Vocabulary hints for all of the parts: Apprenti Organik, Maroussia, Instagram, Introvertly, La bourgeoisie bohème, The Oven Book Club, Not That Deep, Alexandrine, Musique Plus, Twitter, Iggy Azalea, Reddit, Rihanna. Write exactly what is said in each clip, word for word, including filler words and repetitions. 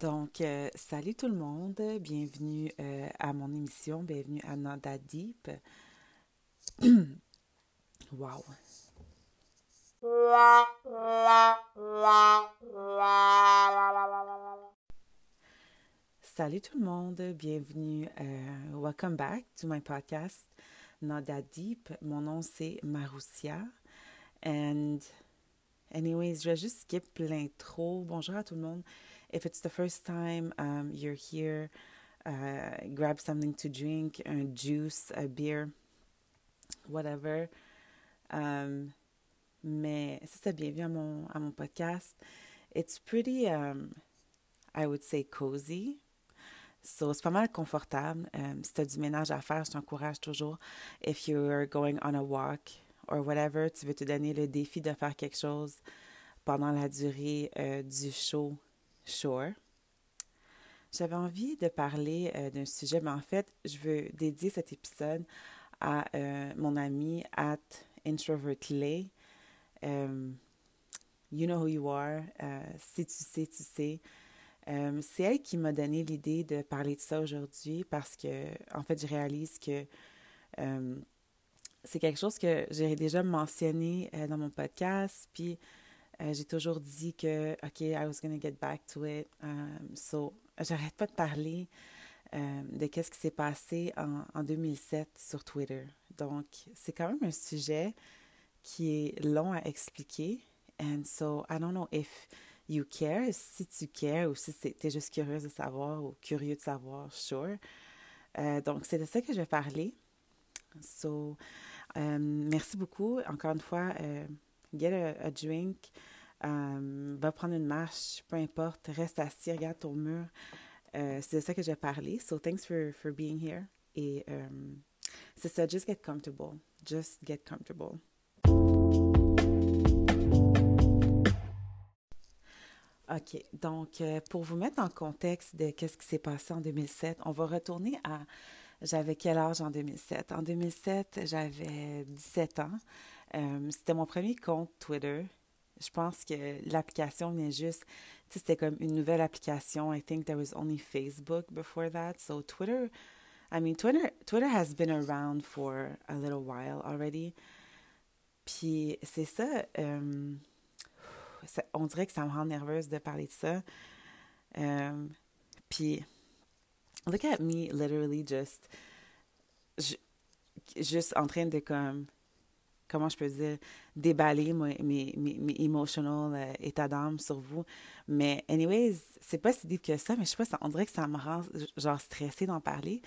Donc, euh, salut tout le monde, bienvenue euh, à mon émission, bienvenue à Not That Deep. Wow! Salut tout le monde, bienvenue, euh, welcome back to my podcast, Not That Deep. Mon nom c'est Maroussia, and anyways, je vais juste skip l'intro. Bonjour à tout le monde. If it's the first time um, you're here, uh, grab something to drink, a juice, a beer, whatever. Um, mais ça, c'est bienvenue à mon, à mon podcast. It's pretty, um, I would say, cozy. So, c'est pas mal confortable. Um, si tu as du ménage à faire, je t'encourage toujours. If you're going on a walk or whatever, tu veux te donner le défi de faire quelque chose pendant la durée euh, du show. Sure. J'avais envie de parler euh, d'un sujet, mais en fait, je veux dédier cet épisode à euh, mon ami at Introvertly. Um, you know who you are. Uh, si tu sais, tu sais. Um, c'est elle qui m'a donné l'idée de parler de ça aujourd'hui parce que, en fait, je réalise que um, c'est quelque chose que j'ai déjà mentionné euh, dans mon podcast, puis Euh, j'ai toujours dit que, OK, I was going to get back to it. Um, so, j'arrête pas de parler euh, de qu'est-ce qui s'est passé en, en deux mille sept sur Twitter. Donc, c'est quand même un sujet qui est long à expliquer. And so, I don't know if you care, si tu cares ou si t'es juste curieuse de savoir ou curieux de savoir, sure. Euh, donc, c'est de ça que je vais parler. So, euh, merci beaucoup. Encore une fois, euh, get a, a drink, um, va prendre une marche, peu importe, reste assis, regarde ton mur. Uh, c'est de ça que je vais parler. So, thanks for, for being here. Et um, c'est ça, just get comfortable. Just get comfortable. OK, donc euh, pour vous mettre en contexte de qu'est-ce qui s'est passé en deux mille sept, on va retourner à... J'avais quel âge en deux mille sept? En deux mille sept, j'avais dix-sept ans. Um, c'était mon premier compte Twitter. Je pense que l'application venait juste... Tu sais, c'était comme une nouvelle application. I think there was only Facebook before that. So Twitter... I mean, Twitter, Twitter has been around for a little while already. Puis c'est ça, um, ça... On dirait que ça me rend nerveuse de parler de ça. Um, puis... Look at me, literally, just... Je, juste en train de comme... comment je peux dire, déballer mes, mes, mes, mes emotional euh, états d'âme sur vous. Mais anyways, c'est pas si deep que ça, mais je sais pas, ça, on dirait que ça me rend genre stressée d'en parler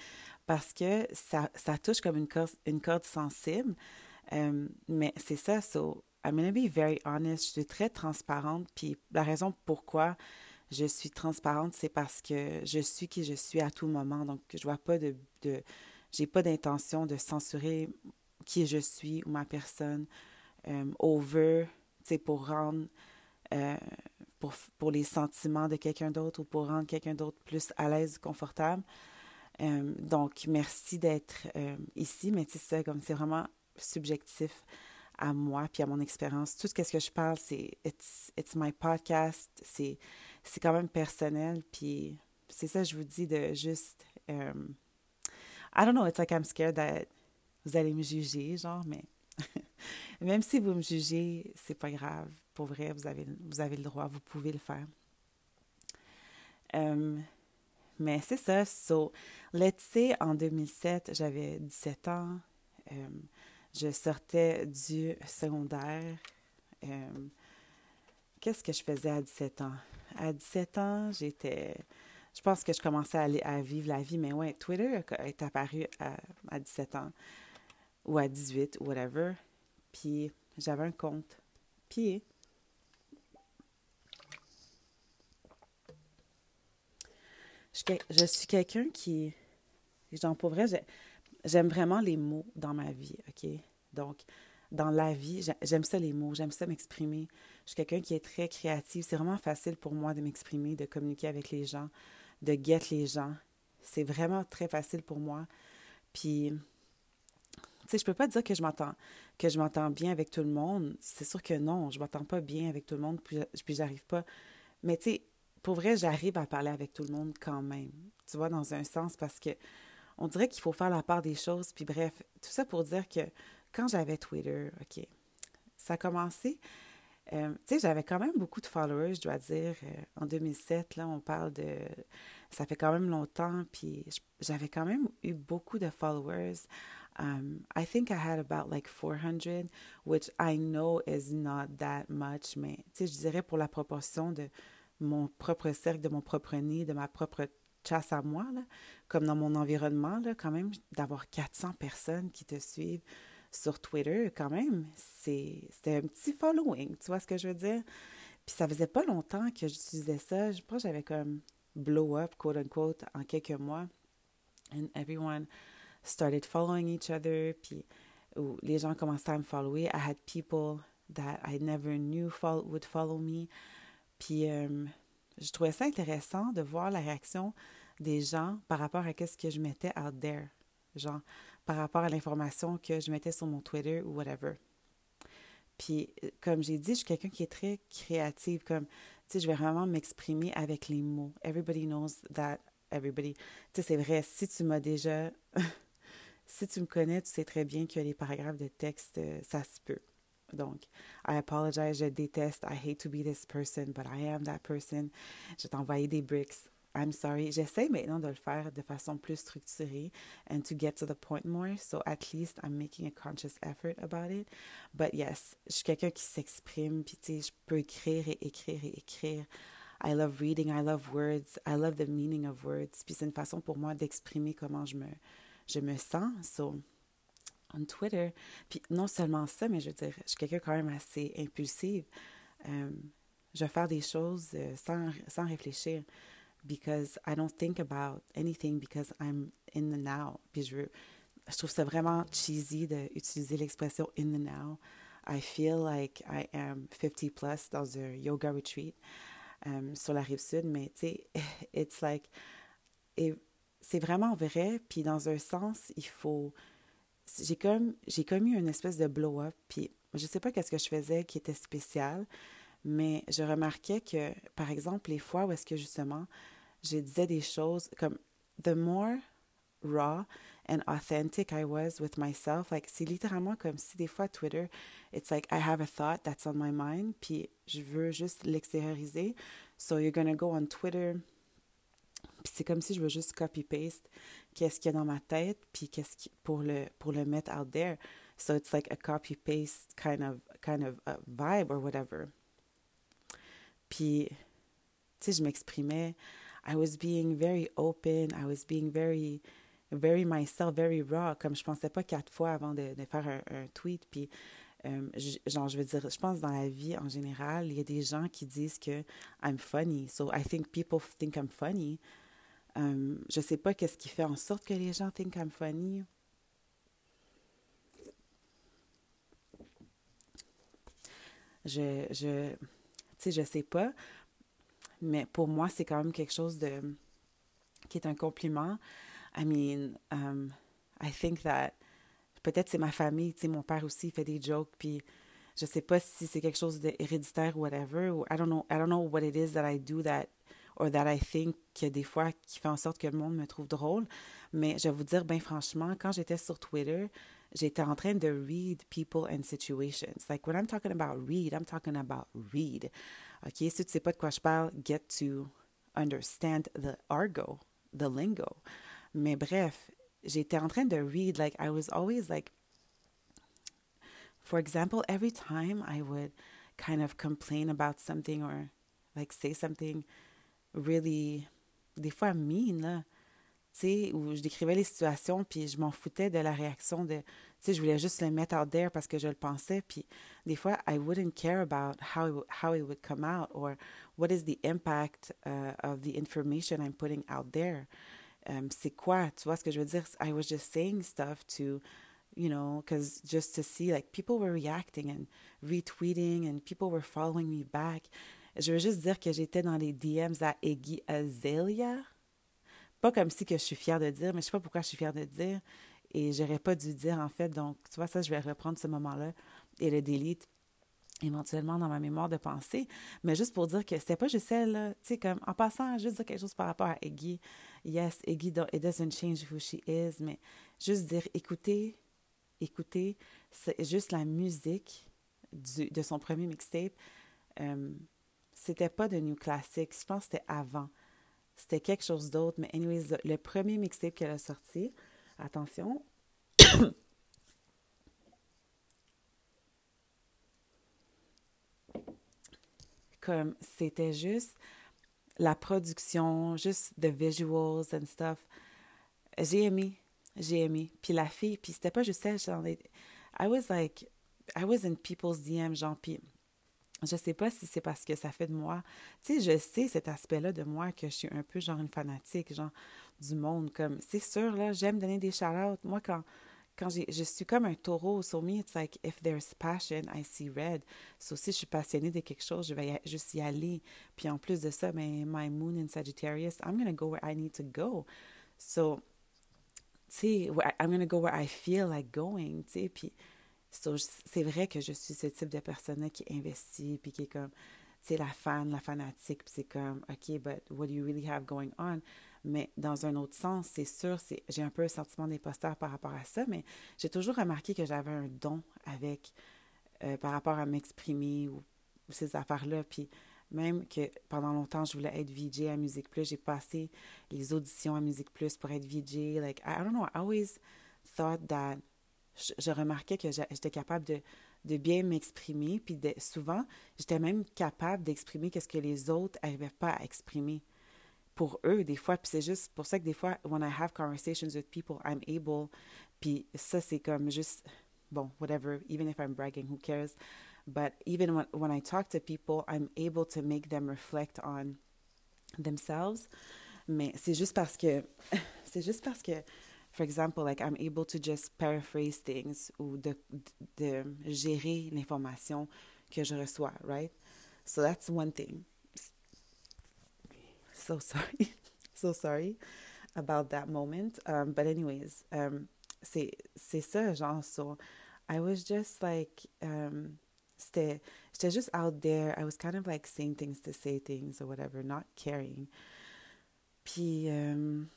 parce que ça, ça touche comme une corde, une corde sensible. Um, mais c'est ça, so I'm gonna be very honest, je suis très transparente, puis la raison pourquoi je suis transparente, c'est parce que je suis qui je suis à tout moment, donc je vois pas de... de j'ai pas d'intention de censurer qui je suis ou ma personne um, over, tu sais, pour rendre, euh, pour, pour les sentiments de quelqu'un d'autre ou pour rendre quelqu'un d'autre plus à l'aise ou confortable. Um, donc, merci d'être um, ici, mais tu sais, c'est comme c'est vraiment subjectif à moi puis à mon expérience. Tout ce que je parle, c'est it's, it's my podcast, c'est, c'est quand même personnel, puis c'est ça, je vous dis de juste, um, I don't know, it's like I'm scared that vous allez me juger, genre, mais même si vous me jugez, c'est pas grave. Pour vrai, vous avez, vous avez le droit, vous pouvez le faire. Um, mais c'est ça. So, let's say, en deux mille sept, j'avais dix-sept ans. Um, je sortais du secondaire. Um, qu'est-ce que je faisais à dix-sept ans? À dix-sept ans, j'étais... Je pense que je commençais à, aller, à vivre la vie, mais ouais, Twitter est apparu à, à dix-sept ans. Ou à dix-huit, ou whatever. Puis, j'avais un compte. Puis, je, je suis quelqu'un qui... Genre, pour vrai, je, j'aime vraiment les mots dans ma vie, OK? Donc, dans la vie, j'aime ça les mots, j'aime ça m'exprimer. Je suis quelqu'un qui est très créatif. C'est vraiment facile pour moi de m'exprimer, de communiquer avec les gens, de guetter les gens. C'est vraiment très facile pour moi. Puis... Tu sais, je peux pas dire que je m'entends que je m'entends bien avec tout le monde. C'est sûr que non, je m'entends pas bien avec tout le monde, puis, puis j'arrive pas. Mais tu sais, pour vrai, j'arrive à parler avec tout le monde quand même, tu vois, dans un sens, parce que on dirait qu'il faut faire la part des choses, puis bref, tout ça pour dire que quand j'avais Twitter, OK, ça a commencé, euh, tu sais, j'avais quand même beaucoup de followers, je dois dire, euh, en deux mille sept, là, on parle de, ça fait quand même longtemps, puis j'avais quand même eu beaucoup de followers. Um, I think I had about like four hundred, which I know is not that much, mais tu sais, je dirais pour la proportion de mon propre cercle, de mon propre nid, de ma propre chasse à moi, là, comme dans mon environnement, là, quand même, d'avoir quatre cents personnes qui te suivent sur Twitter, quand même, c'est, c'était un petit following, tu vois ce que je veux dire? Puis ça faisait pas longtemps que j'utilisais ça, je pense que j'avais comme blow up, quote unquote, en quelques mois, and everyone started following each other, puis où les gens commençaient à me follower, I had people that I never knew fo- would follow me, puis euh, je trouvais ça intéressant de voir la réaction des gens par rapport à qu'est-ce que je mettais out there, genre par rapport à l'information que je mettais sur mon Twitter ou whatever. Puis, comme j'ai dit, je suis quelqu'un qui est très créative, comme, tu sais, je vais vraiment m'exprimer avec les mots. Everybody knows that, everybody. Tu sais, c'est vrai, si tu m'as déjà... Si tu me connais, tu sais très bien que les paragraphes de texte, ça se peut. Donc, I apologize, je déteste, I hate to be this person, but I am that person. Je t'ai envoyé des bricks. I'm sorry. J'essaie maintenant de le faire de façon plus structurée and to get to the point more, so at least I'm making a conscious effort about it. But yes, je suis quelqu'un qui s'exprime, puis tu sais, je peux écrire et écrire et écrire. I love reading, I love words, I love the meaning of words. Puis c'est une façon pour moi d'exprimer comment je me... je me sens, so, on Twitter. Puis non seulement ça, mais je veux dire, je suis quelqu'un quand même assez impulsive. Euh, je vais faire des choses sans, sans réfléchir, because I don't think about anything, because I'm in the now. Puis je veux, je trouve ça vraiment cheesy d'utiliser l'expression in the now. I feel like I am fifty plus dans un yoga retreat um, sur la Rive-Sud, mais tu sais, it's like... It, c'est vraiment vrai, puis dans un sens, il faut... J'ai comme, j'ai comme eu une espèce de blow-up, puis je sais pas qu'est-ce que je faisais qui était spécial, mais je remarquais que, par exemple, les fois où est-ce que, justement, je disais des choses comme « the more raw and authentic I was with myself », like, c'est littéralement comme si des fois, Twitter, it's like « I have a thought that's on my mind », puis je veux juste l'extérioriser, « so you're gonna go on Twitter », puis c'est comme si je veux juste copy-paste qu'est-ce qu'il y a dans ma tête, puis qu'est-ce qui, pour le, pour le mettre out there. So it's like a copy-paste kind of, kind of a vibe or whatever. Puis, tu sais, je m'exprimais. I was being very open. I was being very, very myself, very raw. Comme je pensais pas quatre fois avant de, de faire un, un tweet. Puis, euh, genre, je veux dire, je pense dans la vie en général, il y a des gens qui disent que I'm funny. So I think people think I'm funny. Um, je sais pas qu'est-ce qui fait en sorte que les gens think I'm funny. Je, je, tu sais, je sais pas, mais pour moi, c'est quand même quelque chose de qui est un compliment. I mean, um, I think that peut-être c'est ma famille, tu sais, mon père aussi il fait des jokes, puis je sais pas si c'est quelque chose d'héréditaire ou whatever. Ou I don't know, I don't know what it is that I do that. Or that I think, que des fois, qui fait en sorte que le monde me trouve drôle. Mais je vais vous dire, bien franchement, quand j'étais sur Twitter, j'étais en train de read people and situations. Like, when I'm talking about read, I'm talking about read. OK, si tu ne sais pas de quoi je parle, get to understand the argo, the lingo. Mais bref, j'étais en train de read, like, I was always, like, for example, every time I would kind of complain about something or, like, say something really, des fois mean, là, tu sais, où je décrivais les situations, puis je m'en foutais de la réaction de, tu sais, je voulais juste le mettre out there parce que je le pensais, puis des fois, I wouldn't care about how it, how it would come out, or what is the impact uh, of the information I'm putting out there, um, c'est quoi, tu vois ce que je veux dire, I was just saying stuff to, you know, because just to see, like, people were reacting and retweeting, and people were following me back. Je veux juste dire que j'étais dans les D Ms à Iggy Azalea. Pas comme si que je suis fière de dire, mais je sais pas pourquoi je suis fière de dire. Et j'aurais pas dû dire, en fait. Donc, tu vois, ça, je vais reprendre ce moment-là et le delete. éventuellement dans ma mémoire de pensée, mais juste pour dire que c'était pas juste elle, tu sais, comme en passant, juste dire quelque chose par rapport à Iggy. Yes, Iggy, it doesn't change who she is, mais juste dire, écoutez, écoutez, c'est juste la musique du, de son premier mixtape. Euh, c'était pas de New Classic, je pense que c'était avant. C'était quelque chose d'autre, mais anyways, le premier mixtape qu'elle a sorti, attention... Comme c'était juste la production, juste the visuals and stuff. J'ai aimé, j'ai aimé. Puis la fille, puis c'était pas juste elle, genre, I was like, I was in people's D M, genre, puis je sais pas si c'est parce que ça fait de moi, tu sais, je sais cet aspect-là de moi que je suis un peu genre une fanatique, genre, du monde, comme, c'est sûr, là, j'aime donner des shout-outs. Moi, quand... Quand j'ai, je suis comme un taureau, so me, it's like, if there's passion, I see red. So, si je suis passionnée de quelque chose, je vais y, juste y aller. Puis en plus de ça, mais my moon in Sagittarius, I'm going to go where I need to go. So, tu sais, I'm going to go where I feel like going, tu sais. Puis so, c'est vrai que je suis ce type de personne qui investit, puis qui est comme, tu sais, la fan, la fanatique, puis c'est comme, OK, but what do you really have going on? Mais dans un autre sens, c'est sûr, c'est, j'ai un peu un sentiment d'imposteur par rapport à ça, mais j'ai toujours remarqué que j'avais un don avec, euh, par rapport à m'exprimer ou, ou ces affaires-là, puis même que pendant longtemps, je voulais être V J à Musique Plus, j'ai passé les auditions à Musique Plus pour être V J, like, I, I don't know, I always thought that, je, je remarquais que j'étais capable de, de bien m'exprimer, puis de, souvent, j'étais même capable d'exprimer ce que les autres n'arrivaient pas à exprimer. Pour eux, des fois, puis c'est juste pour ça que des fois, when I have conversations with people, I'm able, puis ça, c'est comme juste, bon, whatever, even if I'm bragging, who cares, but even when, when I talk to people, I'm able to make them reflect on themselves, mais c'est juste parce que, c'est juste parce que, for example, like, I'm able to just paraphrase things, ou de, de, de gérer l'information que je reçois, right? So that's one thing. So sorry, so sorry about that moment. Um, but anyways, um, c'est, c'est ça, genre, so I was just like, um, c'était, j'étais juste out there. I was kind of like saying things to say things or whatever, not caring. Puis, um,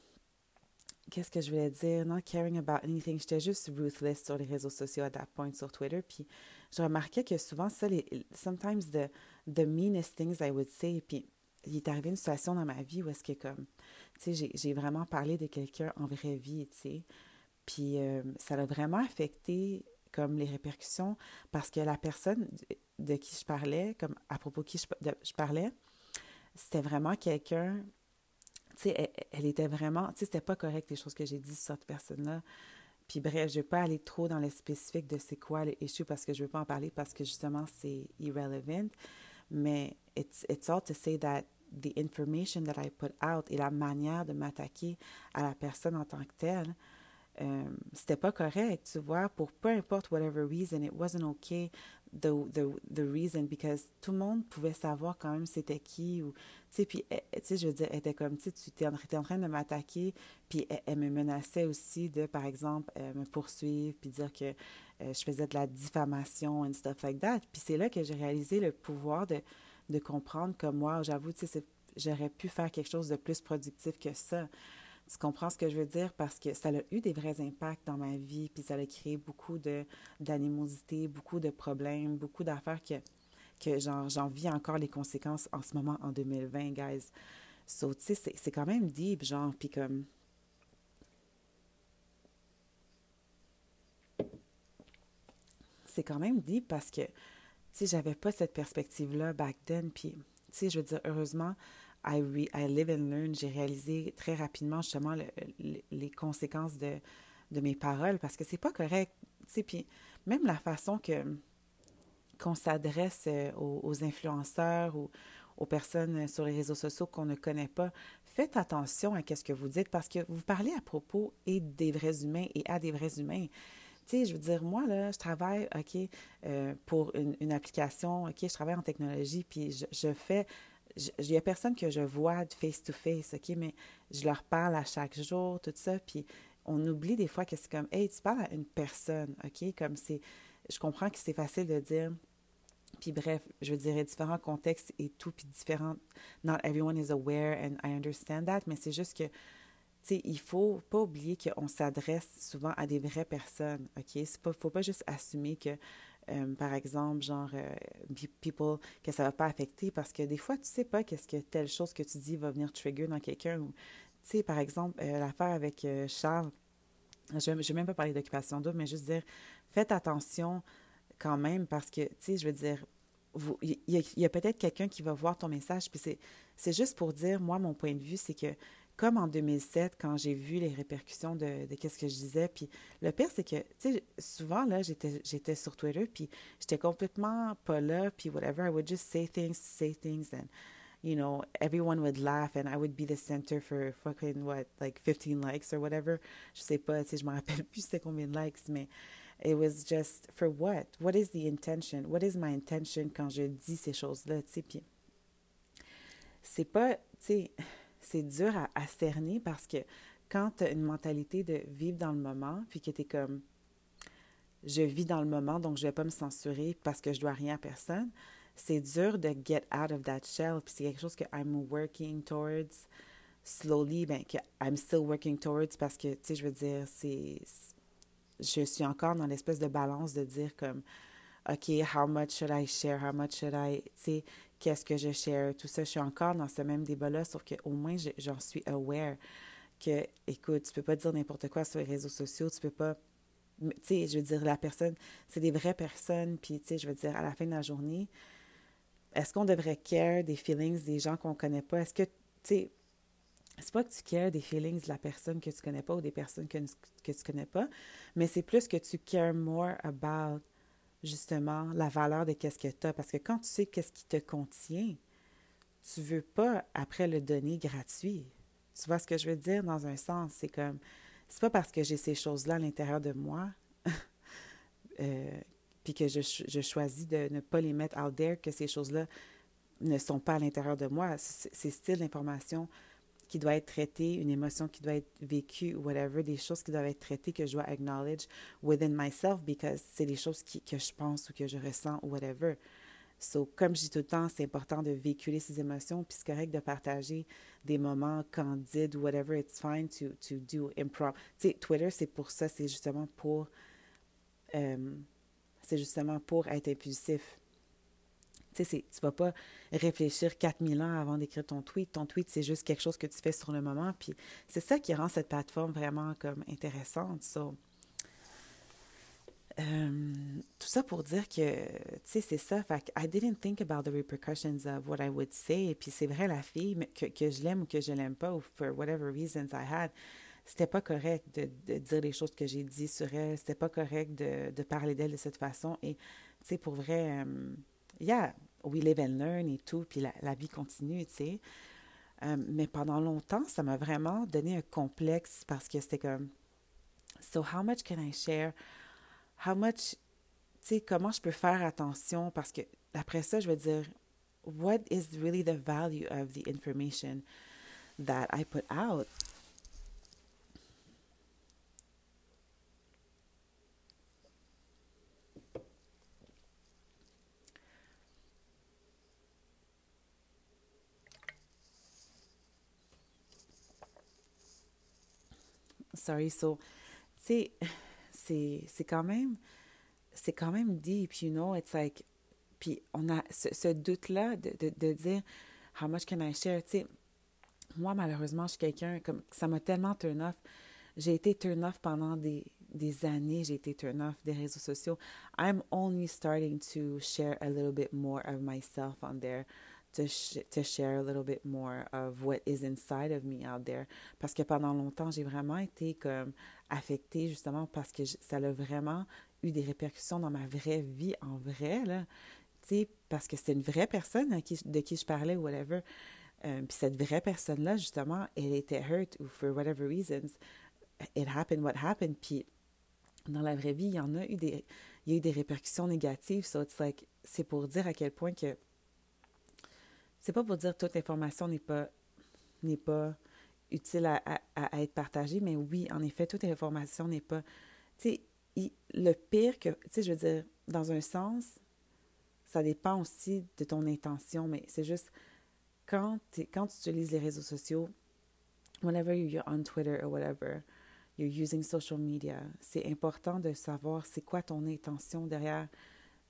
qu'est-ce que je voulais dire? Not caring about anything. J'étais juste ruthless sur les réseaux sociaux à that point, sur Twitter. Puis, je remarquais que souvent, ça, les, sometimes the, the meanest things I would say, puis, il est arrivé une situation dans ma vie où est-ce que, comme, tu sais, j'ai, j'ai vraiment parlé de quelqu'un en vraie vie, tu sais, puis euh, ça l'a vraiment affecté, comme, les répercussions, parce que la personne de qui je parlais, comme, à propos de qui je, de, je parlais, c'était vraiment quelqu'un, tu sais, elle, elle était vraiment, tu sais, c'était pas correct les choses que j'ai dites sur cette personne-là, puis bref, je vais pas aller trop dans le spécifique de c'est quoi le issue, parce que je veux pas en parler, parce que, justement, c'est irrelevant, mais it's, it's all to say that the information that I put out et la manière de m'attaquer à la personne en tant que telle, euh, c'était pas correct, tu vois, pour peu importe whatever reason, it wasn't okay the, the, the reason, because tout le monde pouvait savoir quand même c'était qui, ou, tu sais, puis, tu sais, je veux dire, elle était comme, tu sais, tu étais en train de m'attaquer, puis elle, elle me menaçait aussi de, par exemple, euh, me poursuivre, puis dire que euh, je faisais de la diffamation and stuff like that, puis c'est là que j'ai réalisé le pouvoir de de comprendre comme moi, j'avoue, tu sais, j'aurais pu faire quelque chose de plus productif que ça. Tu comprends ce que je veux dire? Parce que ça a eu des vrais impacts dans ma vie, puis ça a créé beaucoup de, d'animosité, beaucoup de problèmes, beaucoup d'affaires que, que genre, j'en vis encore les conséquences en ce moment, en deux mille vingt, guys. So, tu sais, c'est, c'est quand même deep, genre, puis comme... C'est quand même deep parce que tu sais, j'avais pas cette perspective-là back then, puis, tu sais, je veux dire, heureusement, I, re- I live and learn, j'ai réalisé très rapidement, justement, le, le, les conséquences de, de mes paroles, parce que c'est pas correct, tu sais, puis même la façon que, qu'on s'adresse aux, aux influenceurs ou aux personnes sur les réseaux sociaux qu'on ne connaît pas, faites attention à qu'est-ce que vous dites, parce que vous parlez à propos et des vrais humains et à des vrais humains. Tu sais, je veux dire, moi, là, je travaille, OK, euh, pour une, une application, OK, je travaille en technologie, puis je, je fais, il y a personne que je vois de face-to-face, OK, mais je leur parle à chaque jour, tout ça, puis on oublie des fois que c'est comme, hey, tu parles à une personne, OK, comme c'est, je comprends que c'est facile de dire Puis bref, je dirais différents contextes et tout, puis différents. Not everyone is aware and I understand that, mais c'est juste que, tu sais, il faut pas oublier qu'on s'adresse souvent à des vraies personnes, OK? C'est pas, faut pas juste assumer que, euh, par exemple, genre, euh, people, que ça va pas affecter, parce que des fois, tu sais pas qu'est-ce que telle chose que tu dis va venir trigger dans quelqu'un. Ou, tu sais, par exemple, euh, l'affaire avec euh, Charles, je ne vais même pas parler d'occupation double, mais juste dire, faites attention quand même, parce que, tu sais, je veux dire, il y, y a, a peut-être quelqu'un qui va voir ton message, puis c'est, c'est juste pour dire, moi, mon point de vue, c'est que, comme en deux mille sept, quand j'ai vu les répercussions de, de qu'est-ce que je disais, puis le pire, c'est que, tu sais, souvent, là, j'étais, j'étais sur Twitter, puis j'étais complètement pas là, puis whatever, I would just say things, say things, and, you know, everyone would laugh and I would be the center for fucking what, like fifteen likes or whatever. Je sais pas, tu sais, je me rappelle plus c'était combien de likes, mais it was just for what? What is the intention? What is my intention quand je dis ces choses-là, tu sais? Puis c'est pas, tu sais, c'est dur à, à cerner parce que quand t'as une mentalité de vivre dans le moment, puis que t'es comme, je vis dans le moment, donc je vais pas me censurer parce que je dois rien à personne. C'est dur de get out of that shell, puis c'est quelque chose que I'm working towards slowly, ben que I'm still working towards parce que, tu sais, je veux dire, c'est, c'est, je suis encore dans l'espèce de balance de dire comme, OK, how much should I share, how much should I, tu sais, qu'est-ce que je share, tout ça, je suis encore dans ce même débat-là, sauf qu'au moins, je, j'en suis aware que, écoute, tu peux pas dire n'importe quoi sur les réseaux sociaux, tu peux pas, tu sais, je veux dire, la personne, c'est des vraies personnes, puis, tu sais, je veux dire, à la fin de la journée, est-ce qu'on devrait care des feelings des gens qu'on connaît pas? Est-ce que, tu sais, c'est pas que tu cares des feelings de la personne que tu connais pas ou des personnes que, que tu connais pas, mais c'est plus que tu care more about, justement, la valeur de qu'est-ce que t'as. Parce que quand tu sais qu'est-ce qui te contient, tu veux pas, après, le donner gratuit. Tu vois ce que je veux dire? Dans un sens, c'est comme, c'est pas parce que j'ai ces choses-là à l'intérieur de moi euh, puis que je, je choisis de ne pas les mettre out there, que ces choses-là ne sont pas à l'intérieur de moi. C'est, c'est style d'information qui doit être traitée, une émotion qui doit être vécue, whatever, des choses qui doivent être traitées, que je dois acknowledge within myself, because c'est des choses qui, que je pense ou que je ressens, ou whatever. So, comme je dis tout le temps, c'est important de véhiculer ces émotions, puis c'est correct de partager des moments candides, whatever, it's fine to, to do improv. Tu sais, Twitter, c'est pour ça, c'est justement pour... Euh, c'est justement pour être impulsif. Tu sais, tu vas pas réfléchir quatre mille ans avant d'écrire ton tweet. Ton tweet, c'est juste quelque chose que tu fais sur le moment. Puis c'est ça qui rend cette plateforme vraiment comme intéressante. So, euh, tout ça pour dire que, tu sais, c'est ça. Fait que I didn't think about the repercussions of what I would say. Et puis c'est vrai, la fille, que, que je l'aime ou que je l'aime pas, ou for whatever reasons I had, c'était pas correct de, de dire les choses que j'ai dit sur elle, c'était pas correct de, de parler d'elle de cette façon, et, tu sais, pour vrai, um, yeah, we live and learn et tout, puis la, la vie continue, tu sais, um, mais pendant longtemps, ça m'a vraiment donné un complexe, parce que c'était comme, so how much can I share, how much, tu sais, comment je peux faire attention, parce que, après ça, je veux dire, what is really the value of the information that I put out? Sorry, so, tu sais, c'est, c'est quand même, c'est quand même deep, you know, it's like, puis on a ce, ce doute-là de, de, de dire, how much can I share, tu sais, moi, malheureusement, je suis quelqu'un, comme, ça m'a tellement turn off, j'ai été turn off pendant des, des années, j'ai été turn off des réseaux sociaux, I'm only starting to share a little bit more of myself on there, To, sh- to share a little bit more of what is inside of me out there. Parce que pendant longtemps, j'ai vraiment été comme affectée, justement, parce que je, ça a vraiment eu des répercussions dans ma vraie vie, en vrai, là. Tu sais, parce que c'était une vraie personne hein, qui, de qui je parlais, whatever. Euh, Puis cette vraie personne-là, justement, elle était hurt, ou for whatever reasons, it happened what happened. Puis dans la vraie vie, il y en a eu des, il y a eu des répercussions négatives. So it's like, c'est pour dire à quel point que c'est pas pour dire que toute information n'est pas, n'est pas utile à, à, à être partagée, mais oui, en effet, toute information n'est pas... Tu sais, le pire que... Tu sais, je veux dire, dans un sens, ça dépend aussi de ton intention, mais c'est juste quand, quand tu utilises les réseaux sociaux, whenever you're on Twitter or whatever, you're using social media, c'est important de savoir c'est quoi ton intention derrière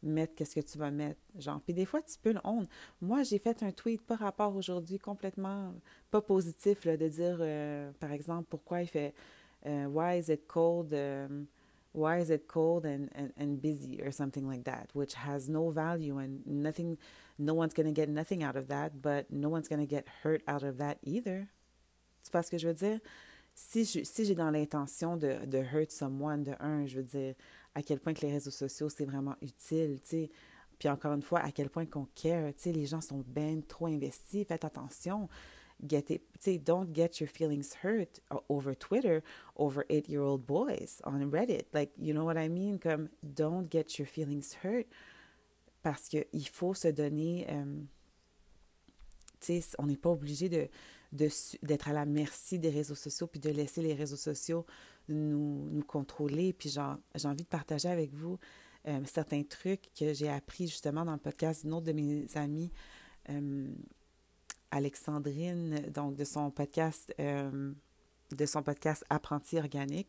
mettre qu'est-ce que tu vas mettre, genre. Puis des fois, tu peux le honte. Moi, j'ai fait un tweet par rapport aujourd'hui complètement pas positif, là, de dire, euh, par exemple, pourquoi il fait euh, « Why is it cold um, Why is it cold and, and, and busy » or something like that, which has no value and nothing, no one's going to get nothing out of that, but no one's going to get hurt out of that either. Tu vois ce que je veux dire? Si, je, si j'ai dans l'intention de, de hurt someone, de un, je veux dire, à quel point que les réseaux sociaux, c'est vraiment utile, tu sais. Puis encore une fois, à quel point qu'on care, tu sais, les gens sont bien trop investis, faites attention. Get it, tu sais, don't get your feelings hurt over Twitter, over eight-year-old boys on Reddit. Like, you know what I mean? Comme, don't get your feelings hurt, parce qu'il faut se donner... Um, tu sais, on n'est pas obligé de, de, d'être à la merci des réseaux sociaux puis de laisser les réseaux sociaux nous, nous contrôler. Puis genre, j'ai envie de partager avec vous euh, certains trucs que j'ai appris justement dans le podcast d'une autre de mes amies, euh, Alexandrine, donc de son podcast euh, de son podcast Apprenti Organik.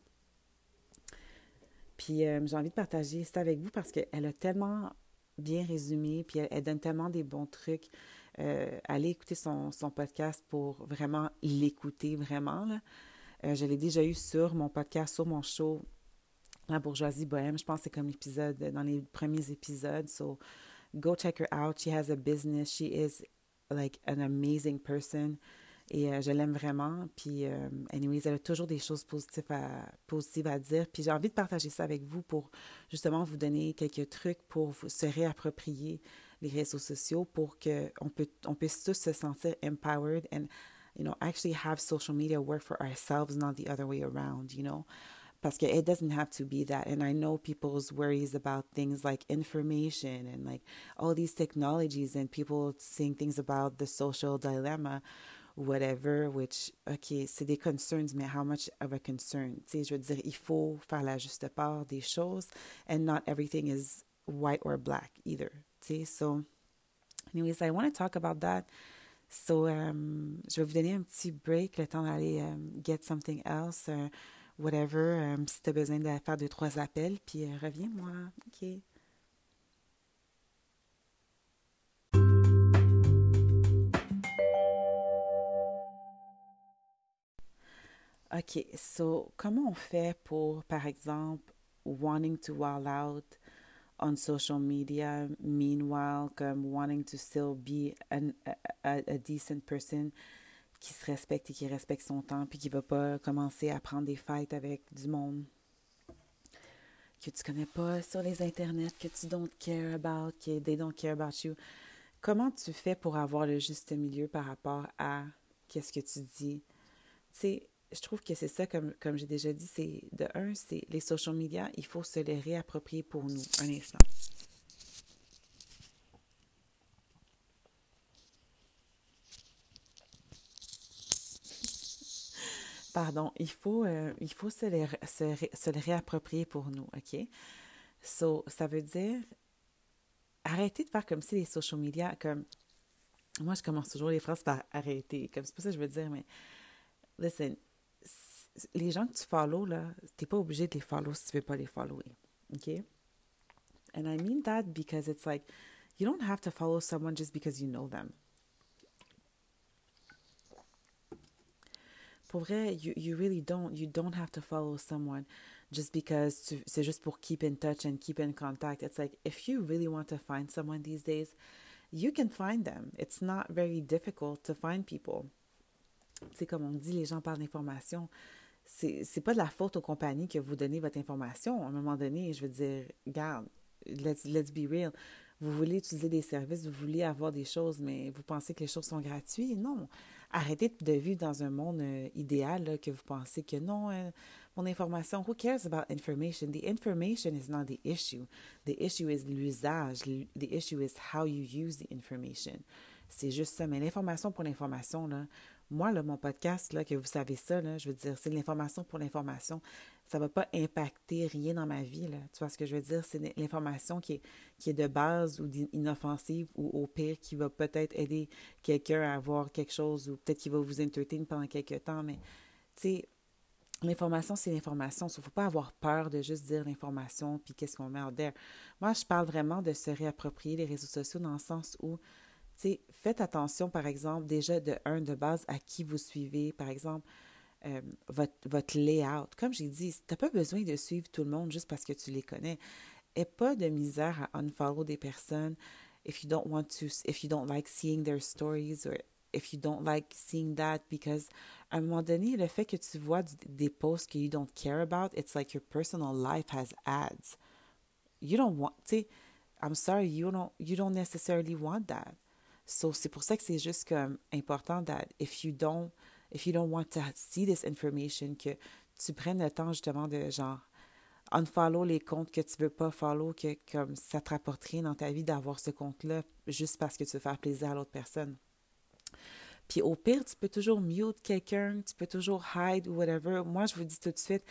Puis euh, j'ai envie de partager ça avec vous parce qu'elle a tellement bien résumé puis elle, elle donne tellement des bons trucs. Euh, allez écouter son, son podcast pour vraiment l'écouter, vraiment. Là. Euh, je l'ai déjà eu sur mon podcast, sur mon show, La bourgeoisie bohème. Je pense que c'est comme l'épisode, dans les premiers épisodes. So, go check her out. She has a business. She is like an amazing person. Et euh, je l'aime vraiment. Puis, euh, anyways, elle a toujours des choses positives à, positives à dire. Puis, j'ai envie de partager ça avec vous pour justement vous donner quelques trucs pour vous, se réapproprier les réseaux sociaux pour qu'on on puisse tous se sentir empowered and, you know, actually have social media work for ourselves, not the other way around, you know, parce que it doesn't have to be that. And I know people's worries about things like information and like all these technologies and people saying things about the social dilemma, whatever, which, OK, c'est des concerns, mais how much of a concern? Tu sais, je veux dire, il faut faire la juste part des choses and not everything is white or black either. So, anyways, I want to talk about that. So, um, je vais vous donner un petit break, le temps d'aller um, get something else, uh, whatever, um, si tu as besoin de faire deux, trois appels, puis uh, reviens-moi, OK? OK, so, comment on fait pour, par exemple, wanting to wall out on social media, meanwhile, comme wanting to still be an, a, a decent person qui se respecte et qui respecte son temps puis qui va pas commencer à prendre des fights avec du monde que tu connais pas sur les internets, que tu don't care about, que they don't care about you. Comment tu fais pour avoir le juste milieu par rapport à qu'est-ce que tu dis? Tu sais, je trouve que c'est ça, comme, comme j'ai déjà dit, c'est de un, c'est les social media, il faut se les réapproprier pour nous. Un instant. Pardon, il faut, euh, il faut se les, se, ré, se les réapproprier pour nous, OK? So, ça veut dire, arrêtez de faire comme si les social media, comme, moi, je commence toujours les phrases par arrêter, comme c'est pas ça que je veux dire, mais, listen, les gens que tu follow, là, t'es pas obligé de les follow si tu veux pas les follower, OK? And I mean that because it's like, you don't have to follow someone just because you know them. Pour vrai, you, you really don't, you don't have to follow someone just because tu, c'est juste pour keep in touch and keep in contact. It's like, if you really want to find someone these days, you can find them. It's not very difficult to find people. Tu sais, comme on dit, les gens parlent d'informations. C'est, c'est pas de la faute aux compagnies que vous donnez votre information. À un moment donné, je veux dire, regarde, let's, let's be real. Vous voulez utiliser des services, vous voulez avoir des choses, mais vous pensez que les choses sont gratuites? Non. Arrêtez de vivre dans un monde euh, idéal là, que vous pensez que non, euh, mon information, who cares about information? The information is not the issue. The issue is l'usage. The issue is how you use the information. C'est juste ça. Mais l'information pour l'information, là, moi, là, mon podcast, là, que vous savez ça, là, je veux dire, c'est l'information pour l'information. ça ne va pas impacter rien dans ma vie, là. Tu vois ce que je veux dire? C'est l'information qui est, qui est de base ou inoffensive ou au pire qui va peut-être aider quelqu'un à avoir quelque chose ou peut-être qui va vous entertain pendant quelques temps. Mais tu sais, l'information, c'est l'information. Il ne faut pas avoir peur de juste dire l'information puis qu'est-ce qu'on met en there. Moi, je parle vraiment de se réapproprier les réseaux sociaux dans le sens où, tu sais, faites attention, par exemple, déjà de un, de base, à qui vous suivez, par exemple, Euh, votre, votre layout. Comme j'ai dit, t'as pas besoin de suivre tout le monde juste parce que tu les connais. Et pas de misère à unfollow des personnes if you don't want to, if you don't like seeing their stories or if you don't like seeing that, because à un moment donné, le fait que tu vois du, des posts que you don't care about, it's like your personal life has ads. You don't want, tu sais, I'm sorry, you don't, you don't necessarily want that. So, c'est pour ça que c'est juste comme important that if you don't If you don't want to see this information, que tu prennes le temps justement de genre unfollow les comptes que tu veux pas follow, que comme ça te rapporte rien dans ta vie d'avoir ce compte-là juste parce que tu veux faire plaisir à l'autre personne. Puis au pire, tu peux toujours mute quelqu'un, tu peux toujours hide ou whatever. Moi, je vous dis tout de suite,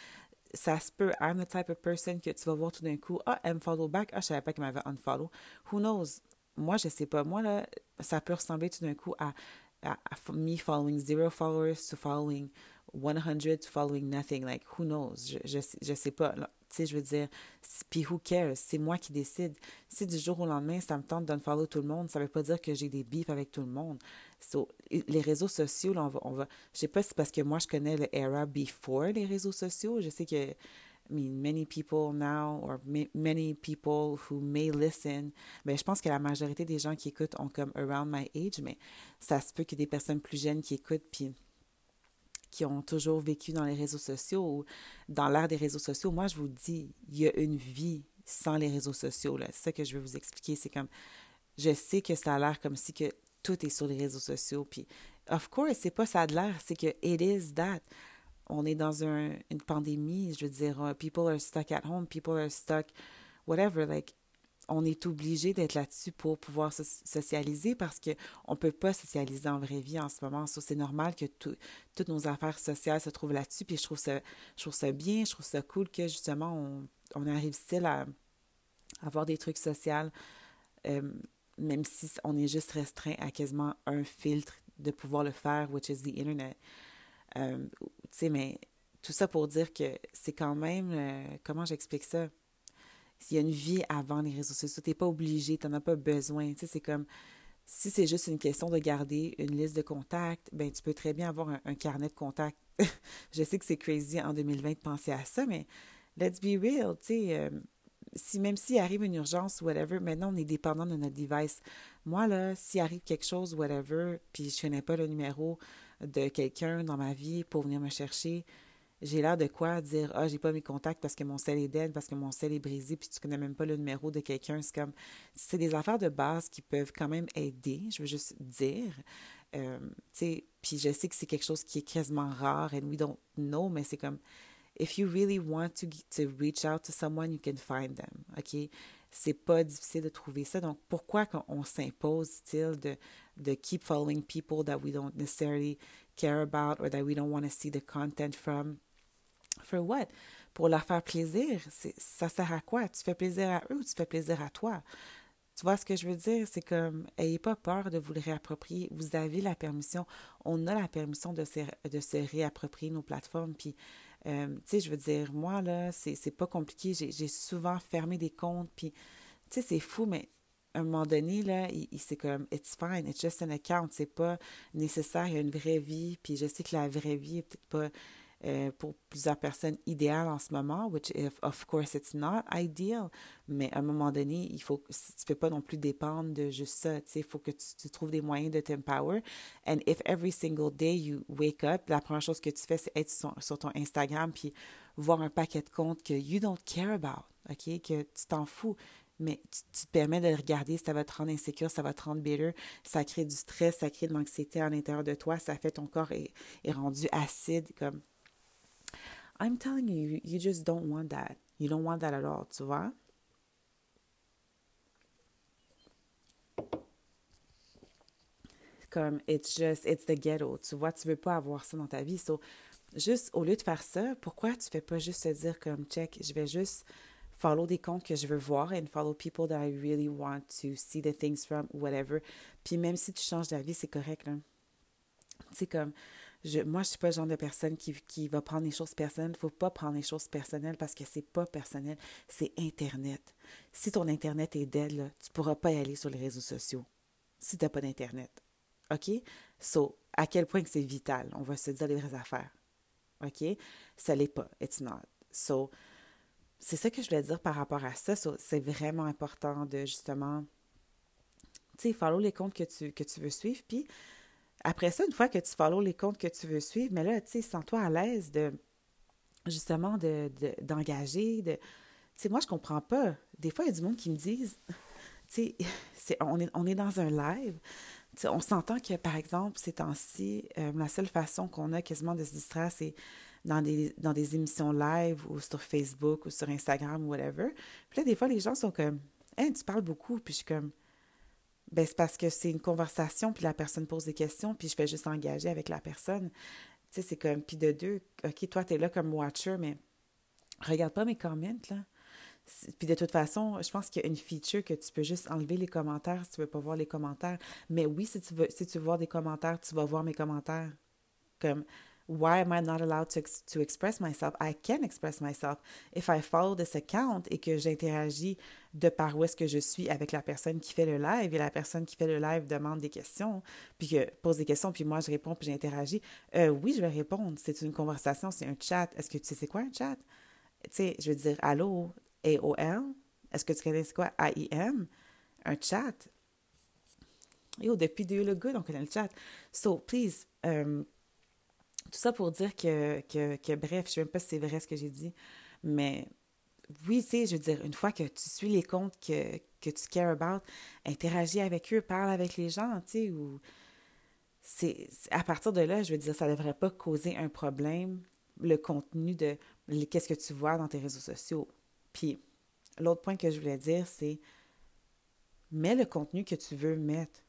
ça se peut. I'm the type of person que tu vas voir tout d'un coup, ah, elle me follow back, ah, je savais pas qu'elle m'avait unfollow. Who knows? Moi, je sais pas. Moi, là, ça peut ressembler tout d'un coup à Uh, me following zero followers to following one hundred to following nothing. Like, who knows? Je, je, je sais pas. Tu sais, je veux dire, puis who cares? C'est moi qui décide. Si du jour au lendemain, ça me tente d'unfollow tout le monde, ça veut pas dire que j'ai des beefs avec tout le monde. So, les réseaux sociaux, là, on va, on va... Je sais pas si c'est parce que moi, je connais le era before les réseaux sociaux. Je sais que... I mean, many people now, or ma- many people who may listen, ben, je pense que la majorité des gens qui écoutent ont comme around my age, mais ça se peut qu'il y ait des personnes plus jeunes qui écoutent puis qui ont toujours vécu dans les réseaux sociaux ou dans l'ère des réseaux sociaux. Moi, je vous dis, il y a une vie sans les réseaux sociaux, là. C'est ça que je veux vous expliquer. C'est comme, je sais que ça a l'air comme si que tout est sur les réseaux sociaux, puis of course, c'est pas ça de l'air, c'est que it is that. On est dans un, une pandémie, je veux dire, people are stuck at home, people are stuck, whatever, like, on est obligé d'être là-dessus pour pouvoir so- socialiser parce qu'on ne peut pas socialiser en vraie vie en ce moment. So, c'est normal que tout, toutes nos affaires sociales se trouvent là-dessus, puis je trouve ça, je trouve ça bien, je trouve ça cool que, justement, on, on arrive-t-il à, à avoir des trucs sociaux, euh, même si on est juste restreint à quasiment un filtre de pouvoir le faire, which is the internet. Euh, tu sais, mais tout ça pour dire que c'est quand même... Euh, comment j'explique ça? Il y a une vie avant les réseaux sociaux. T'es pas obligé, t'en as pas besoin. Tu sais, c'est comme... Si c'est juste une question de garder une liste de contacts, ben tu peux très bien avoir un, un carnet de contacts. Je sais que c'est crazy en deux mille vingt de penser à ça, mais let's be real, tu sais... Euh, si, même s'il arrive une urgence, whatever, maintenant, on est dépendant de notre device. Moi, là, s'il arrive quelque chose, whatever, puis je connais pas le numéro... de quelqu'un dans ma vie pour venir me chercher, j'ai l'air de quoi dire « Ah, j'ai pas mes contacts parce que mon cell est dead, parce que mon cell est brisé, puis tu connais même pas le numéro de quelqu'un. » C'est comme... C'est des affaires de base qui peuvent quand même aider, je veux juste dire. Euh, tu sais, puis je sais que c'est quelque chose qui est quasiment rare, and we don't know, mais c'est comme... If you really want to, to reach out to someone, you can find them, OK? C'est pas difficile de trouver ça. Donc, pourquoi on s'impose-t-il de, de keep following people that we don't necessarily care about or that we don't want to see the content from? For what? Pour leur faire plaisir, c'est, ça sert à quoi? Tu fais plaisir à eux ou tu fais plaisir à toi? Tu vois ce que je veux dire? C'est comme, ayez pas peur de vous le réapproprier. Vous avez la permission. On a la permission de se, de se réapproprier nos plateformes. Puis, Euh, tu sais, je veux dire, moi, là, c'est, c'est pas compliqué. J'ai, j'ai souvent fermé des comptes, puis, tu sais, c'est fou, mais à un moment donné, là, il, il, c'est comme, it's fine, it's just an account, c'est pas nécessaire, il y a une vraie vie, puis je sais que la vraie vie est peut-être pas, euh, pour plusieurs personnes, idéale en ce moment, which, if, of course, it's not ideal, mais à un moment donné, il faut, tu peux pas non plus dépendre de juste ça, tu sais, il faut que tu, tu trouves des moyens de t'empower, and if every single day you wake up, la première chose que tu fais, c'est être sur, sur ton Instagram, puis voir un paquet de comptes que you don't care about, OK, que tu t'en fous, mais tu, tu te permets de regarder, ça va te rendre insécure, ça va te rendre bitter, ça crée du stress, ça crée de l'anxiété à l'intérieur de toi, ça fait ton corps est, est rendu acide, comme... I'm telling you, you just don't want that. You don't want that at all, tu vois? Comme, it's just, it's the ghetto. Tu vois, tu veux pas avoir ça dans ta vie. So, juste, au lieu de faire ça, pourquoi tu fais pas juste te dire comme, check, je vais juste follow des comptes que je veux voir and follow people that I really want to see the things from, whatever. Puis même si tu changes d'avis, c'est correct, là. Tu sais, comme, je, moi, je suis pas le genre de personne qui, qui va prendre les choses personnelles. Faut pas prendre les choses personnelles parce que c'est pas personnel, c'est Internet. Si ton Internet est dead, là, tu pourras pas y aller sur les réseaux sociaux si t'as pas d'Internet. OK? So, à quel point que c'est vital? On va se dire les vraies affaires. OK? Ça l'est pas. It's not. So, c'est ça que je voulais dire par rapport à ça. So, c'est vraiment important de, justement, tu sais, follow les comptes que tu, que tu veux suivre. Puis, après ça, une fois que tu follow les comptes que tu veux suivre, mais là, tu sais, sens-toi à l'aise de, justement, de, de, d'engager. De... Tu sais, moi, je comprends pas. Des fois, il y a du monde qui me disent, tu sais, on est, on est dans un live. Tu sais, on s'entend que, par exemple, ces temps-ci, euh, la seule façon qu'on a quasiment de se distraire, c'est dans des, dans des émissions live ou sur Facebook ou sur Instagram ou whatever. Puis là, des fois, les gens sont comme, « Hey, tu parles beaucoup. » Puis je suis comme, « Ben, c'est parce que c'est une conversation, puis la personne pose des questions, puis je fais juste engager avec la personne. » Tu sais, c'est comme, puis de deux, « OK, toi, t'es là comme watcher, mais regarde pas mes comments, là. » Puis de toute façon, je pense qu'il y a une feature que tu peux juste enlever les commentaires si tu veux pas voir les commentaires. Mais oui, si tu veux, si tu veux voir des commentaires, tu vas voir mes commentaires. Comme... Why am I not allowed to, ex- to express myself? I can express myself if I follow this account et que j'interagis de par où est-ce que je suis avec la personne qui fait le live et la personne qui fait le live demande des questions, puis que pose des questions, puis moi je réponds, puis j'interagis. Euh, oui, je vais répondre. C'est une conversation, c'est un chat. Est-ce que tu sais c'est quoi un chat? Tu sais, je veux dire, allô, A O L? Est-ce que tu connais c'est quoi A I M? Un chat? Yo, depuis Do You Look Good, on connaît le chat. So, please... Um, Tout ça pour dire que, que, que bref, je ne sais même pas si c'est vrai ce que j'ai dit, mais oui, tu sais, je veux dire, une fois que tu suis les comptes que, que tu care about, interagis avec eux, parle avec les gens, tu sais, ou c'est, c'est, à partir de là, je veux dire, ça ne devrait pas causer un problème, le contenu de les, qu'est-ce que tu vois dans tes réseaux sociaux. Puis, l'autre point que je voulais dire, c'est mets le contenu que tu veux mettre.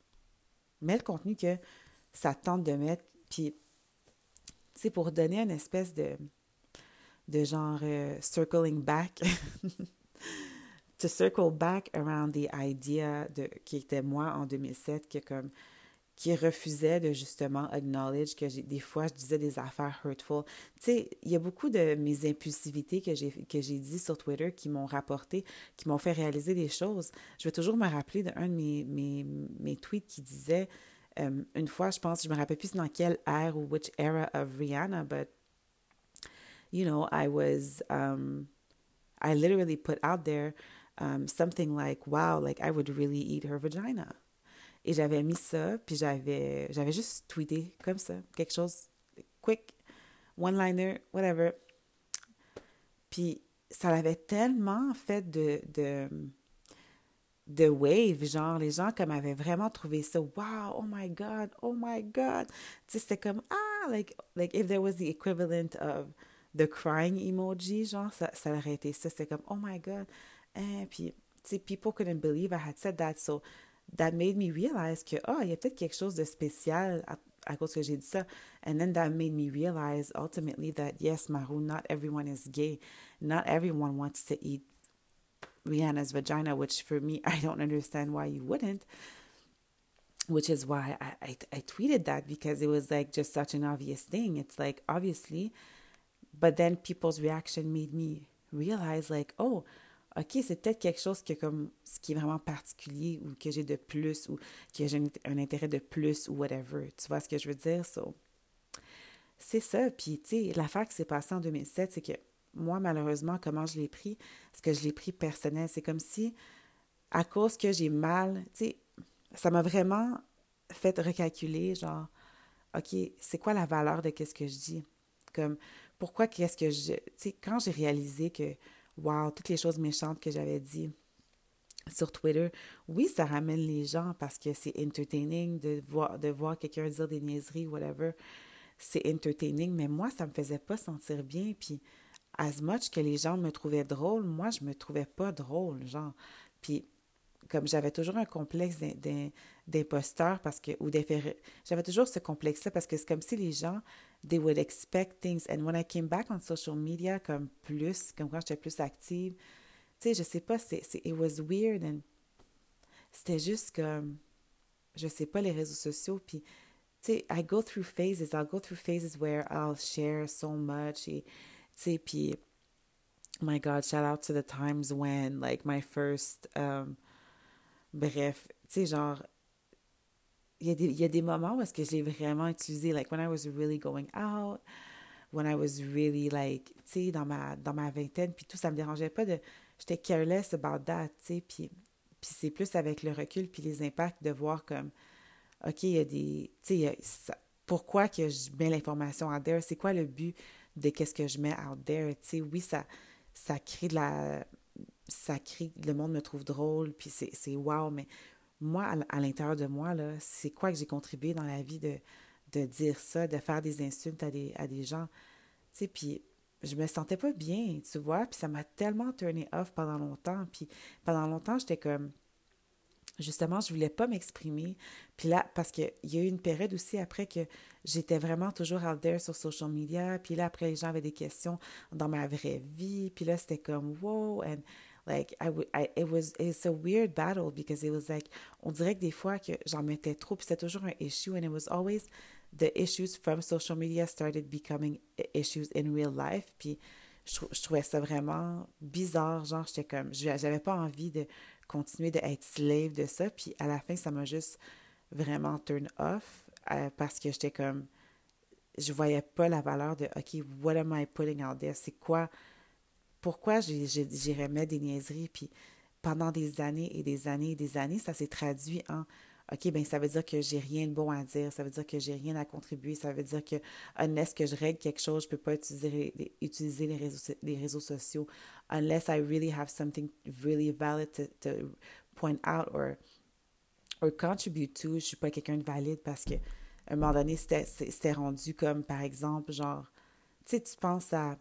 Mets le contenu que ça tente de mettre, puis c'est pour donner une espèce de, de genre euh, circling back, to circle back around the idea de, qui était moi en deux mille sept, que comme, qui refusait de justement acknowledge que j'ai, des fois je disais des affaires hurtful. Tu sais, il y a beaucoup de mes impulsivités que j'ai, que j'ai dit sur Twitter qui m'ont rapporté, qui m'ont fait réaliser des choses. Je vais toujours me rappeler d'un de mes, mes, mes tweets qui disait... Um, une fois, je pense, je me rappelle plus dans quelle ère ou which era of Rihanna, but, you know, I was, um, I literally put out there um, something like, wow, like I would really eat her vagina. Et j'avais mis ça, puis j'avais, j'avais juste tweeté comme ça, quelque chose, quick, one-liner, whatever. Puis ça l'avait tellement fait de... de de wave, genre, les gens comme avaient vraiment trouvé ça, wow, oh my god, oh my god, tu sais, c'était comme, ah, like, like if there was the equivalent of the crying emoji, genre, ça, ça aurait été ça, c'était comme, oh my god, et puis, tu sais, people couldn't believe I had said that, so that made me realize que, oh, il y a peut-être quelque chose de spécial à, à cause que j'ai dit ça, and then that made me realize ultimately that, yes, Maru, not everyone is gay, not everyone wants to eat Rihanna's vagina, which for me, I don't understand why you wouldn't, which is why I, I I tweeted that because it was like just such an obvious thing. It's like, obviously, but then people's reaction made me realize like, oh, OK, c'est peut-être quelque chose que comme, ce qui est vraiment particulier ou que j'ai de plus ou que j'ai un intérêt de plus ou whatever. Tu vois ce que je veux dire? So, c'est ça. Puis, tu sais, l'affaire qui s'est passée en deux mille sept, c'est que moi, malheureusement, comment je l'ai pris, parce que je l'ai pris personnel. C'est comme si, à cause que j'ai mal, tu sais, ça m'a vraiment fait recalculer, genre, OK, c'est quoi la valeur de qu'est-ce que je dis? Comme, pourquoi qu'est-ce que je... Tu sais, quand j'ai réalisé que, wow, toutes les choses méchantes que j'avais dit sur Twitter, oui, ça ramène les gens parce que c'est entertaining de voir, de voir quelqu'un dire des niaiseries, whatever. C'est entertaining, mais moi, ça me faisait pas sentir bien, puis... As much que les gens me trouvaient drôle, moi, je me trouvais pas drôle, genre. Puis, comme j'avais toujours un complexe d'im, d'im, d'imposteur parce que, ou d'inférieur, j'avais toujours ce complexe-là parce que c'est comme si les gens, they would expect things. And when I came back on social media, comme plus, comme quand j'étais plus active, tu sais, je sais pas, c'est, c'est, it was weird. And c'était juste comme, je sais pas, les réseaux sociaux, puis, tu sais, I go through phases, I'll go through phases where I'll share so much, et, tu sais, puis, my God, shout out to the times when, like, my first, um, bref, tu sais, genre, il y, y a des moments où est-ce que je l'ai vraiment utilisé, like, when I was really going out, when I was really, like, tu sais, dans ma, dans ma vingtaine, puis tout, ça me dérangeait pas de, j'étais careless about that, tu sais, puis, puis c'est plus avec le recul, puis les impacts de voir comme, OK, il y a des, tu sais, pourquoi que je mets l'information out there, c'est quoi le but de qu'est-ce que je mets out there, tu sais, oui, ça... ça crée de la... ça crée... le monde me trouve drôle, puis c'est, c'est wow, mais moi, à l'intérieur de moi, là, c'est quoi que j'ai contribué dans la vie de, de dire ça, de faire des insultes à des, à des gens, tu sais, puis je me sentais pas bien, tu vois, puis ça m'a tellement turné off pendant longtemps, puis pendant longtemps, j'étais comme... justement, je voulais pas m'exprimer, puis là, parce qu'il y a eu une période aussi après que j'étais vraiment toujours out there sur social media, puis là, après, les gens avaient des questions dans ma vraie vie, puis là, c'était comme, wow, and, like, I, I, it was, it's a weird battle, because it was like, on dirait que des fois que j'en mettais trop, puis c'était toujours un issue, and it was always the issues from social media started becoming issues in real life, puis je, je trouvais ça vraiment bizarre, genre, j'étais comme, j'avais pas envie de continuer d'être slave de ça, puis à la fin, ça m'a juste vraiment turn off, euh, parce que j'étais comme, je voyais pas la valeur de, OK, what am I putting out there? C'est quoi, pourquoi j'ai, j'ai, j'y remets des niaiseries, puis pendant des années et des années et des années, ça s'est traduit en, OK, bien, ça veut dire que j'ai rien de bon à dire, ça veut dire que j'ai rien à contribuer, ça veut dire que, unless que je règle quelque chose, je peux pas utiliser les, utiliser les réseaux, les réseaux sociaux, unless I really have something really valid to, to point out or, or contribute to, je suis pas quelqu'un de valide parce que, à un moment donné, c'était, c'était rendu comme, par exemple, genre, tu sais, tu penses à,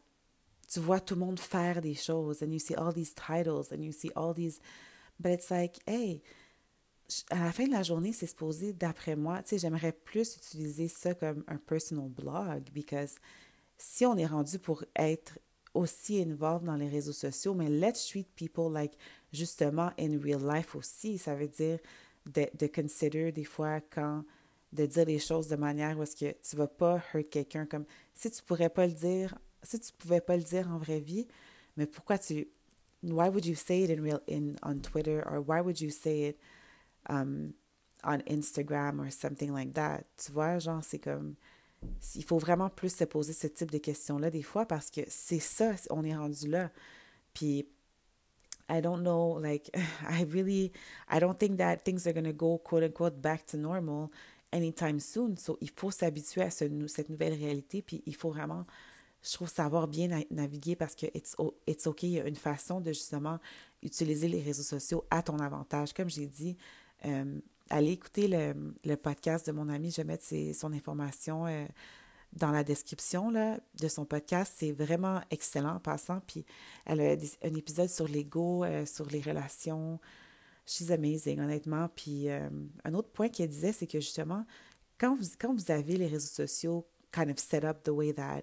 tu vois tout le monde faire des choses, and you see all these titles, and you see all these, but it's like, hey, à la fin de la journée, c'est supposé, d'après moi, tu sais, j'aimerais plus utiliser ça comme un personal blog, because si on est rendu pour être aussi involved dans les réseaux sociaux, mais let's treat people like, justement, in real life aussi, ça veut dire de, de consider des fois quand, de dire les choses de manière où est-ce que tu vas pas hurt quelqu'un, comme, si tu pourrais pas le dire, si tu pouvais pas le dire en vraie vie, mais pourquoi tu, why would you say it in real, in, on Twitter, or why would you say it Um, on Instagram or something like that. Tu vois, genre, c'est comme... il faut vraiment plus se poser ce type de questions-là des fois parce que c'est ça, on est rendu là. Puis, I don't know, like, I really... I don't think that things are going to go, quote-unquote, back to normal anytime soon. So, il faut s'habituer à ce, cette nouvelle réalité, puis il faut vraiment, je trouve, savoir bien na- naviguer parce que it's, it's okay, il y a une façon de, justement, utiliser les réseaux sociaux à ton avantage. Comme j'ai dit... Euh, allez écouter le, le podcast de mon ami, je vais mettre ses, son information euh, dans la description là, de son podcast, c'est vraiment excellent en passant, puis elle a des, un épisode sur l'ego, euh, sur les relations, she's amazing honnêtement, puis euh, un autre point qu'elle disait, c'est que justement, quand vous, quand vous avez les réseaux sociaux kind of set up the way that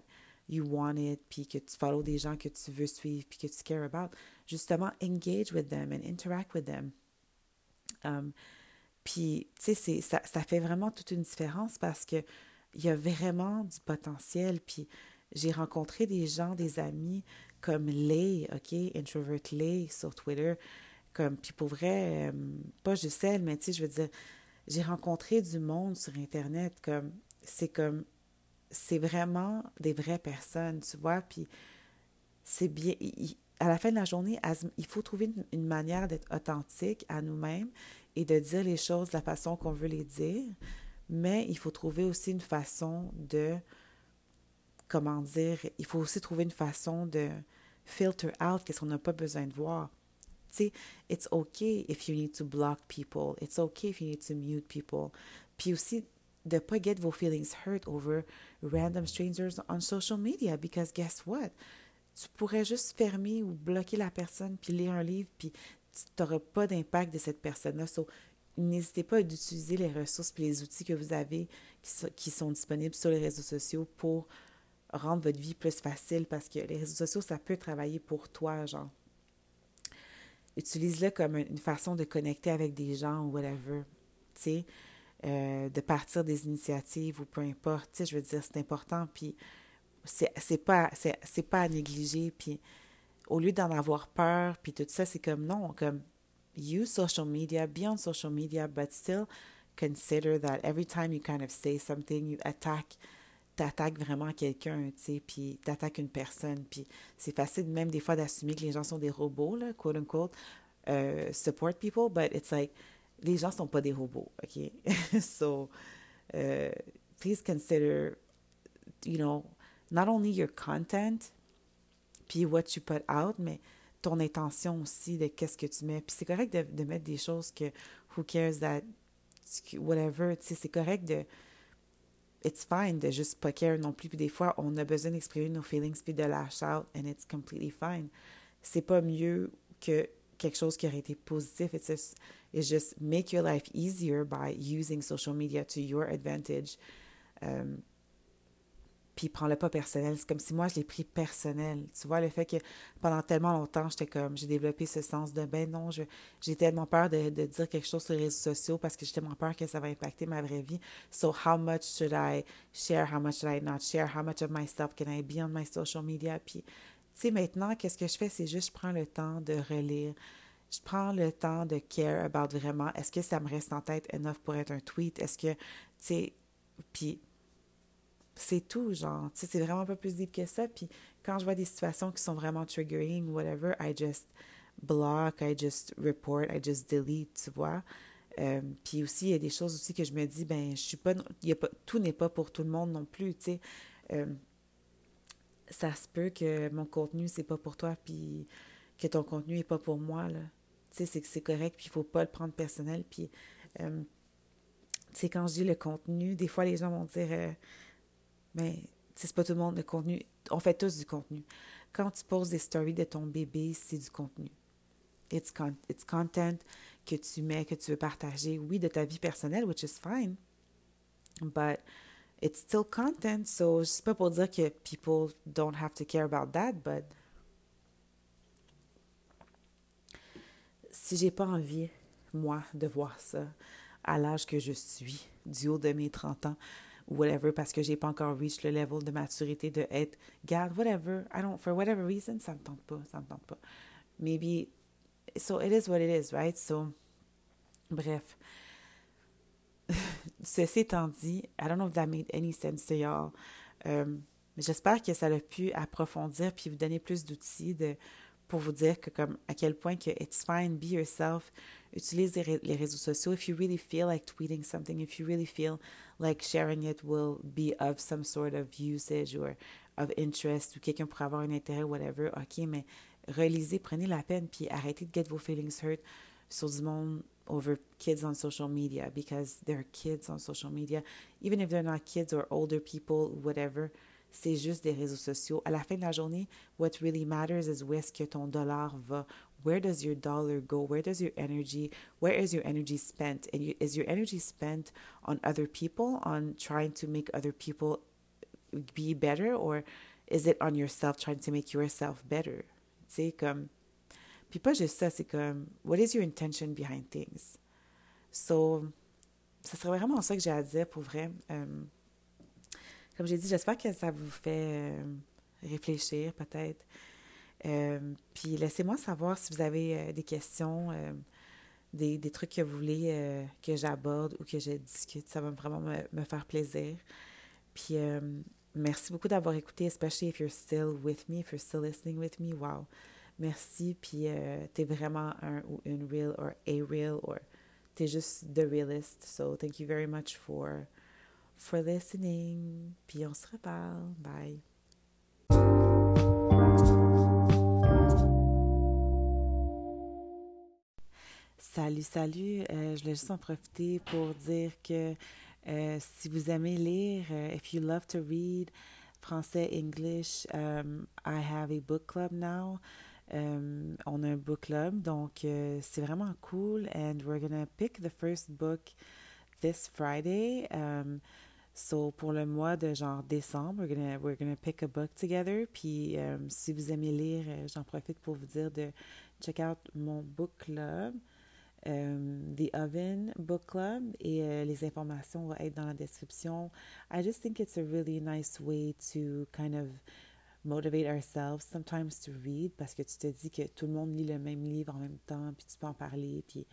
you want it, puis que tu follow des gens que tu veux suivre, puis que tu care about, justement, engage with them and interact with them. Um, puis, tu sais, ça, ça fait vraiment toute une différence parce que il y a vraiment du potentiel, puis j'ai rencontré des gens, des amis comme Lay, OK, Introvertly sur Twitter, comme, puis pour vrai, euh, pas juste elle, mais tu sais, je veux dire, j'ai rencontré du monde sur Internet, comme, c'est comme, c'est vraiment des vraies personnes, tu vois, puis c'est bien... Y, y, à la fin de la journée, il faut trouver une manière d'être authentique à nous-mêmes et de dire les choses de la façon qu'on veut les dire, mais il faut trouver aussi une façon de, comment dire, il faut aussi trouver une façon de filter out qu'est-ce qu'on n'a pas besoin de voir. Tu sais, it's okay if you need to block people, it's okay if you need to mute people, puis aussi de ne pas get vos feelings hurt over random strangers on social media, because guess what? Tu pourrais juste fermer ou bloquer la personne, puis lire un livre, puis tu n'auras pas d'impact de cette personne-là. So, n'hésitez pas à utiliser les ressources et les outils que vous avez qui, so- qui sont disponibles sur les réseaux sociaux pour rendre votre vie plus facile, parce que les réseaux sociaux, ça peut travailler pour toi, genre. Utilise-le comme une façon de connecter avec des gens ou whatever, tu sais, euh, de partir des initiatives ou peu importe, tu sais, je veux dire, c'est important, puis c'est, c'est, pas, c'est, c'est pas à négliger, puis au lieu d'en avoir peur, puis tout ça, c'est comme, non, comme, use social media, be on social media, but still consider that every time you kind of say something, you attack, t'attaques vraiment quelqu'un, tu sais, puis t'attaques une personne, puis c'est facile même des fois d'assumer que les gens sont des robots, là, quote unquote, euh, support people, but it's like, les gens sont pas des robots, OK? So, uh, please consider, you know, not only your content, puis what you put out, mais ton intention aussi de qu'est-ce que tu mets, puis c'est correct de, de mettre des choses que, who cares that, whatever, tu sais, c'est correct de it's fine de juste pas care non plus, puis des fois, on a besoin d'exprimer nos feelings puis de lash out, and it's completely fine. C'est pas mieux que quelque chose qui aurait été positif. It's just, it's just make your life easier by using social media to your advantage. Um, puis prends-le pas personnel. C'est comme si moi, je l'ai pris personnel. Tu vois, le fait que pendant tellement longtemps, j'étais comme, j'ai développé ce sens de, ben non, je, j'ai tellement peur de, de dire quelque chose sur les réseaux sociaux parce que j'ai tellement peur que ça va impacter ma vraie vie. So, how much should I share? How much should I not share? How much of myself can I be on my social media? Puis, tu sais, maintenant, qu'est-ce que je fais? C'est juste, je prends le temps de relire. Je prends le temps de care about vraiment, est-ce que ça me reste en tête enough pour être un tweet? Est-ce que, tu sais, puis... c'est tout, genre, tu sais, c'est vraiment pas plus deep que ça, puis quand je vois des situations qui sont vraiment triggering, whatever, I just block, I just report, I just delete, tu vois, euh, puis aussi, il y a des choses aussi que je me dis, ben, je suis pas, y a pas tout n'est pas pour tout le monde non plus, tu sais, euh, ça se peut que mon contenu, c'est pas pour toi, puis que ton contenu est pas pour moi, là, tu sais, c'est que c'est correct, puis il faut pas le prendre personnel, puis, euh, tu sais, quand je dis le contenu, des fois, les gens vont dire... Euh, mais c'est pas tout le monde le contenu. On fait tous du contenu. Quand tu poses des stories de ton bébé, c'est du contenu. It's, con- it's content que tu mets, que tu veux partager, oui, de ta vie personnelle, which is fine, but it's still content, so c'est pas pour dire que people don't have to care about that, but si j'ai pas envie, moi, de voir ça à l'âge que je suis, du haut de mes trente ans, whatever, parce que j'ai pas encore reached le level de maturité de être, garde, whatever, I don't, for whatever reason, ça me tente pas, ça me tente pas. Maybe, so it is what it is, right? So, bref. Ceci étant dit, I don't know if that made any sense to y'all. Um, j'espère que ça a pu approfondir puis vous donner plus d'outils de, pour vous dire que comme à quel point que it's fine, be yourself, utilise les, ré- les réseaux sociaux. If you really feel like tweeting something, if you really feel like sharing it will be of some sort of usage or of interest, ou quelqu'un pourrait avoir un intérêt, whatever, ok, mais relisez, prenez la peine, puis arrêtez de get vos feelings hurt sur du monde over kids on social media, because there are kids on social media, even if they're not kids or older people, whatever, c'est juste des réseaux sociaux. À la fin de la journée, what really matters is où est-ce que ton dollar va. Where does your dollar go? Where does your energy, where is your energy spent? And you, is your energy spent on other people, on trying to make other people be better, or is it on yourself, trying to make yourself better? Tu sais, comme, puis pas juste ça, c'est comme, what is your intention behind things? So, ça serait vraiment ça que j'ai à dire, pour vrai. Um, comme j'ai dit, j'espère que ça vous fait euh, réfléchir, peut-être. Euh, puis laissez-moi savoir si vous avez euh, des questions, euh, des, des trucs que vous voulez euh, que j'aborde ou que je discute. Ça va vraiment me, me faire plaisir. Puis euh, merci beaucoup d'avoir écouté, especially if you're still with me, if you're still listening with me. Wow! Merci, puis euh, t'es vraiment un ou une real or a real or t'es juste the realist. So thank you very much for, for listening. Puis on se reparle. Bye! Salut, salut! Euh, je voulais juste en profiter pour dire que euh, si vous aimez lire, uh, if you love to read, français, English, um, I have a book club now. Um, on a un book club, donc uh, c'est vraiment cool. And we're gonna pick the first book this Friday. Um, so pour le mois de genre décembre, we're gonna we're gonna pick a book together. Puis um, si vous aimez lire, j'en profite pour vous dire de check out mon book club, um, The Oven Book Club, et uh, les informations vont être dans la description. I just think it's a really nice way to kind of motivate ourselves sometimes to read, parce que tu te dis que tout le monde lit le même livre en même temps, puis tu peux en parler, puis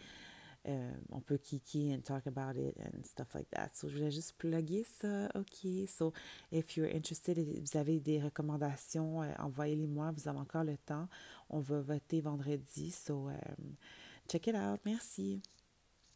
euh, on peut kiki and talk about it and stuff like that. So, je voulais juste plugger ça, ok. So, if you're interested, vous avez des recommandations, euh, envoyez-les-moi, vous avez encore le temps. On va voter vendredi, so um, check it out, merci.